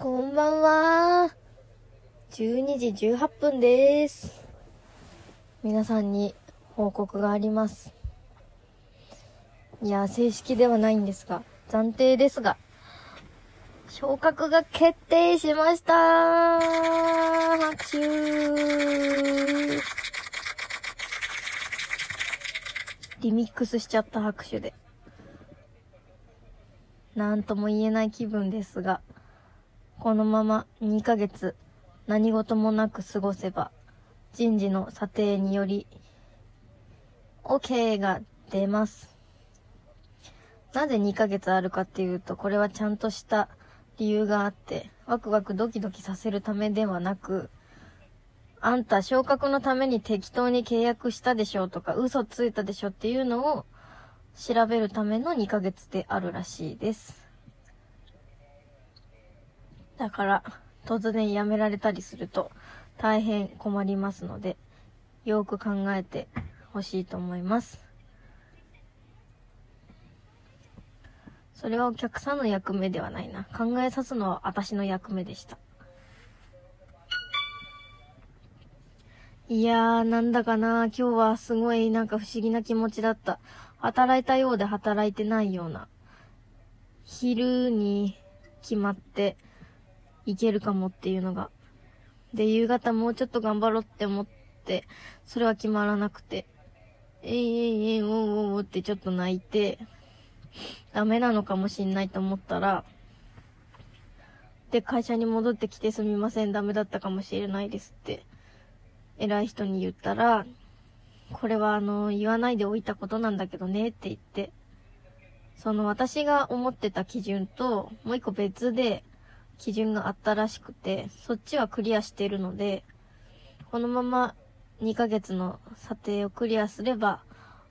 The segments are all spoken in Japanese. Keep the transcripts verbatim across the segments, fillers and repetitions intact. こんばんは。じゅうにじじゅうはっぷんです。皆さんに報告があります。いや、正式ではないんですが、暫定ですが、昇格が決定しましたー。拍手。リミックスしちゃった拍手で。なんとも言えない気分ですが、このままにかげつ何事もなく過ごせば人事の査定により OK が出ます。なぜにかげつあるかっていうと、これはちゃんとした理由があって、ワクワクドキドキさせるためではなく、あんた昇格のために適当に契約したでしょとか嘘ついたでしょっていうのを調べるためのにかげつであるらしいです。だから突然辞められたりすると大変困りますので、よく考えてほしいと思います。それはお客さんの役目ではないな。考えさすのは私の役目でした。いやー、なんだかな、今日はすごいなんか不思議な気持ちだった。働いたようで働いてないような、昼に決まっていけるかもっていうのが、で夕方もうちょっと頑張ろうって思って、それは決まらなくて、えいえいえおうおうってちょっと泣いて、ダメなのかもしんないと思ったら、で会社に戻ってきて、すみませんダメだったかもしれないですって偉い人に言ったら、これはあの言わないでおいたことなんだけどねって言って、その私が思ってた基準ともう一個別で基準があったらしくて、そっちはクリアしてるので、このままにかげつの査定をクリアすれば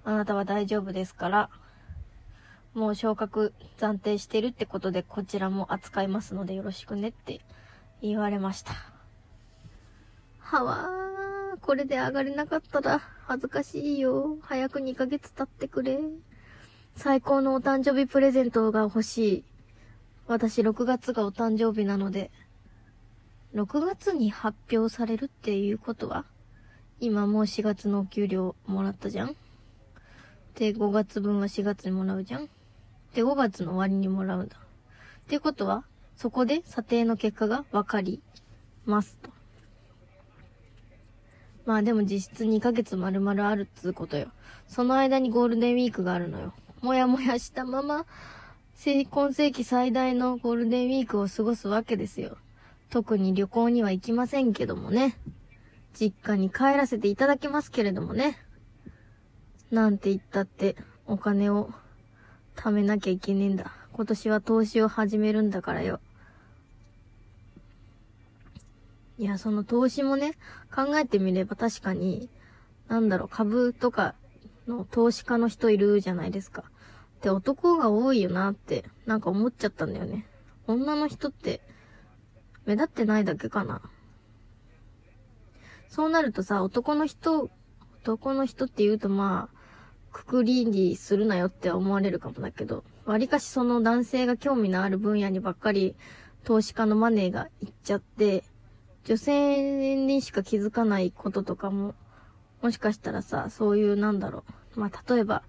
あなたは大丈夫ですから、もう昇格暫定してるってことでこちらも扱いますのでよろしくねって言われました。はわー、これで上がれなかったら恥ずかしいよ。早くにかげつ経ってくれ。最高のお誕生日プレゼントが欲しい。私ろくがつがお誕生日なので。ろくがつに発表されるっていうことは、今もうしがつのお給料もらったじゃん。でごがつぶんはしがつにもらうじゃん。でごがつの終わりにもらうんだ。っていうことは、そこで査定の結果がわかりますと。まあでも実質にかげつ丸々あるっつうことよ。その間にゴールデンウィークがあるのよ。もやもやしたまま、今世紀最大のゴールデンウィークを過ごすわけですよ。特に旅行には行きませんけどもね。実家に帰らせていただきますけれどもね。なんて言ったって、お金を貯めなきゃいけねえんだ。今年は投資を始めるんだからよ。いや、その投資もね、考えてみれば確かに、なんだろう、株とかの投資家の人いるじゃないですか。で、男が多いよなって、なんか思っちゃったんだよね。女の人って、目立ってないだけかな。そうなるとさ、男の人、男の人って言うとまあ、くくりにするなよって思われるかもだけど、わりかしその男性が興味のある分野にばっかり、投資家のマネーがいっちゃって、女性にしか気づかないこととかも、もしかしたらさ、そういうなんだろう。まあ、例えば、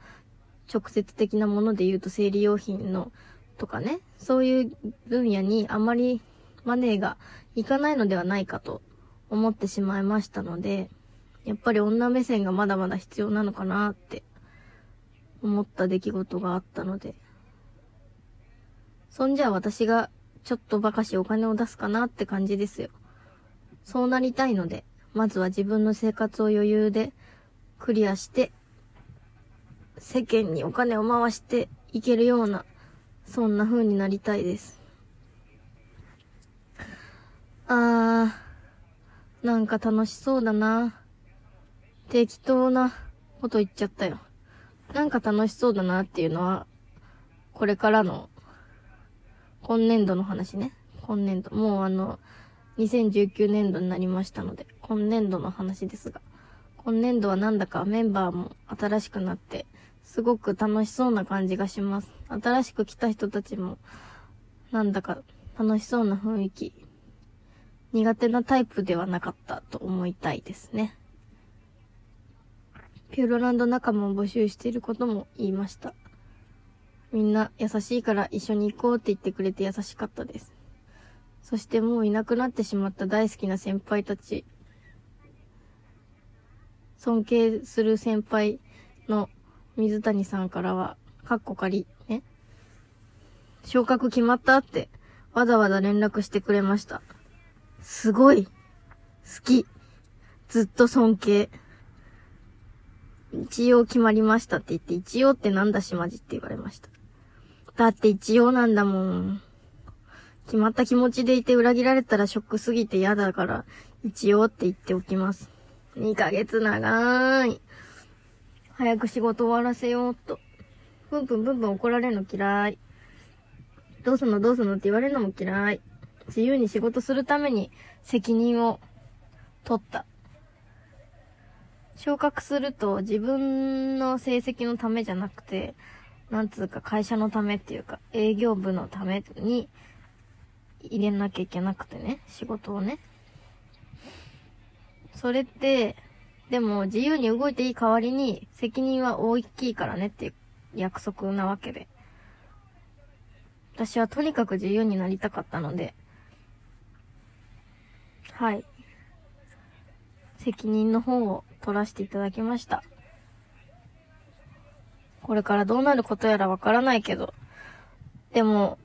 直接的なもので言うと生理用品のとかね、そういう分野にあまりマネーがいかないのではないかと思ってしまいましたので、やっぱり女目線がまだまだ必要なのかなって思った出来事があったので。そんじゃあ私がちょっとばかしお金を出すかなって感じですよ。そうなりたいので、まずは自分の生活を余裕でクリアして、世間にお金を回していけるような、そんな風になりたいです。あー、なんか楽しそうだな。適当なこと言っちゃったよ。なんか楽しそうだなっていうのは、これからの、今年度の話ね。今年度、もうあの、にせんじゅうきゅうねんどになりましたので、今年度の話ですが、今年度はなんだかメンバーも新しくなって、すごく楽しそうな感じがします。新しく来た人たちも、なんだか楽しそうな雰囲気、苦手なタイプではなかったと思いたいですね。ピューロランド仲間を募集していることも言いました。みんな優しいから一緒に行こうって言ってくれて優しかったです。そしてもういなくなってしまった大好きな先輩たち、尊敬する先輩の水谷さんからは、かっこ仮ね、昇格決まったってわざわざ連絡してくれました。すごい、好き、ずっと尊敬。一応決まりましたって言って、一応ってなんだしまじって言われました。だって一応なんだもん。決まった気持ちでいて裏切られたらショックすぎて嫌だから、一応って言っておきます。にかげつ長ーい。早く仕事終わらせようっと。ブンブンブンブン怒られるの嫌い。どうすんのどうすんのって言われるのも嫌い。自由に仕事するために責任を取った。昇格すると自分の成績のためじゃなくて、なんつうか会社のためっていうか営業部のために入れなきゃいけなくてね、仕事をね。それって、でも自由に動いていい代わりに責任は大きいからねっていう約束なわけで。私はとにかく自由になりたかったので、はい。責任の方を取らせていただきました。これからどうなることやらわからないけど、でも、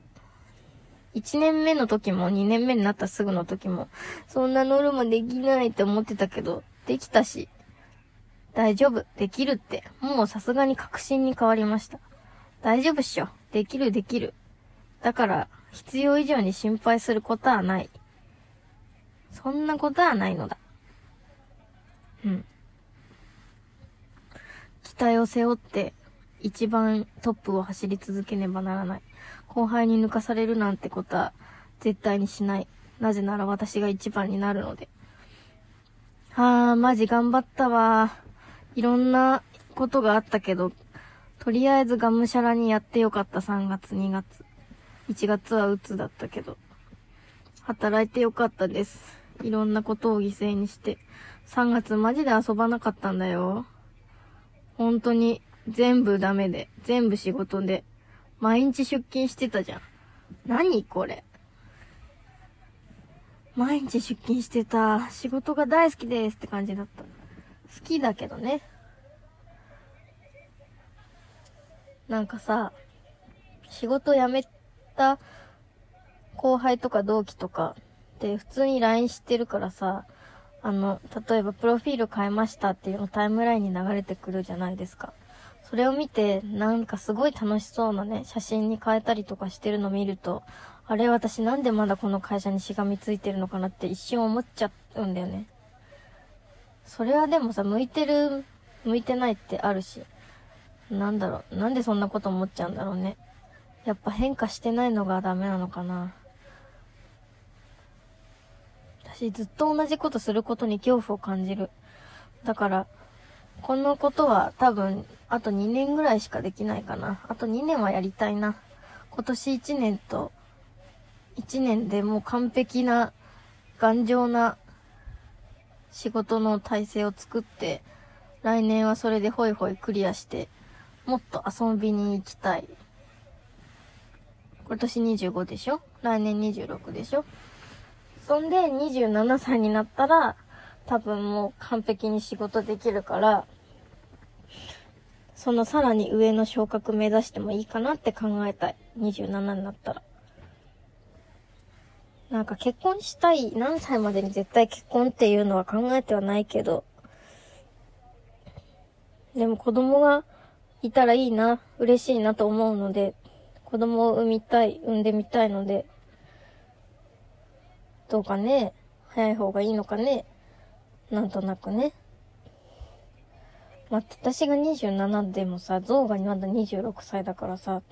いちねんめの時もにねんめになったすぐの時も、そんなノルマできないって思ってたけど、できたし、大丈夫、できるって、もうさすがに確信に変わりました。大丈夫っしょ、できるできる。だから、必要以上に心配することはない。そんなことはないのだ。うん。期待を背負って、一番トップを走り続けねばならない。後輩に抜かされるなんてことは絶対にしない。なぜなら私が一番になるので。あー、マジ頑張ったわ。いろんなことがあったけど、とりあえずがむしゃらにやってよかったさんがつ、にがつ。いちがつは鬱だったけど。働いてよかったです。いろんなことを犠牲にして。さんがつマジで遊ばなかったんだよ。本当に全部ダメで、全部仕事で。毎日出勤してたじゃん。何これ。毎日出勤してた。仕事が大好きですって感じだった。好きだけどね。なんかさ、仕事辞めた後輩とか同期とかって普通に ライン 知ってるからさ、あの、例えばプロフィール変えましたっていうのタイムラインに流れてくるじゃないですか。それを見て、なんかすごい楽しそうなね、写真に変えたりとかしてるの見ると、あれ私なんでまだこの会社にしがみついてるのかなって一瞬思っちゃうんだよね。それはでもさ、向いてる、向いてないってあるし、なんだろう、なんでそんなこと思っちゃうんだろうね。やっぱ変化してないのがダメなのかな。私ずっと同じことすることに恐怖を感じる。だからこのことは多分あとにねんぐらいしかできないかな。あとにねんはやりたいな。今年いちねんといちねんでもう完璧な頑丈な仕事の体制を作って、来年はそれでホイホイクリアしてもっと遊びに行きたい。今年にじゅうごでしょ、来年にじゅうろくでしょ。そんでにじゅうななさいになったら多分もう完璧に仕事できるから、そのさらに上の昇格目指してもいいかなって考えたい。にじゅうななになったらなんか結婚したい。何歳までに絶対結婚っていうのは考えてはないけど、でも子供がいたらいいな、嬉しいなと思うので、子供を産みたい、産んでみたいので、どうかね、早い方がいいのかね、なんとなくね。まあ、私がにじゅうななでもさ、ゾウがまだにじゅうろくさいだからさ、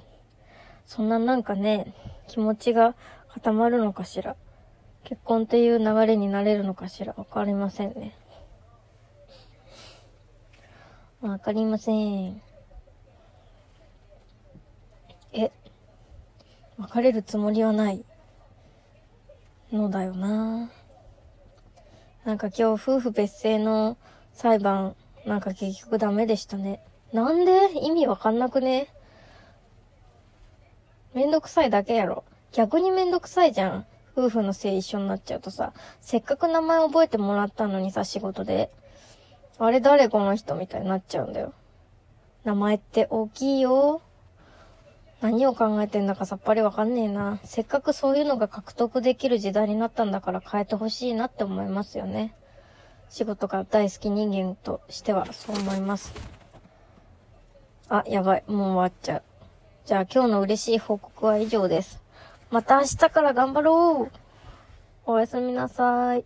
そんななんかね、気持ちが固まるのかしら、結婚っていう流れになれるのかしら、わかりませんね。わかりません。え、別れるつもりはない。のだよな。なんか今日夫婦別姓の裁判なんか結局ダメでしたね。なんで？意味わかんなくね？めんどくさいだけやろ。逆にめんどくさいじゃん。夫婦の姓一緒になっちゃうとさ、せっかく名前覚えてもらったのにさ、仕事であれ誰この人みたいになっちゃうんだよ。名前って大きいよ。何を考えてんだかさっぱりわかんねえな。せっかくそういうのが獲得できる時代になったんだから変えてほしいなって思いますよね。仕事が大好き人間としてはそう思います。あ、やばい。もう終わっちゃう。じゃあ今日の嬉しい報告は以上です。また明日から頑張ろう。おやすみなさい。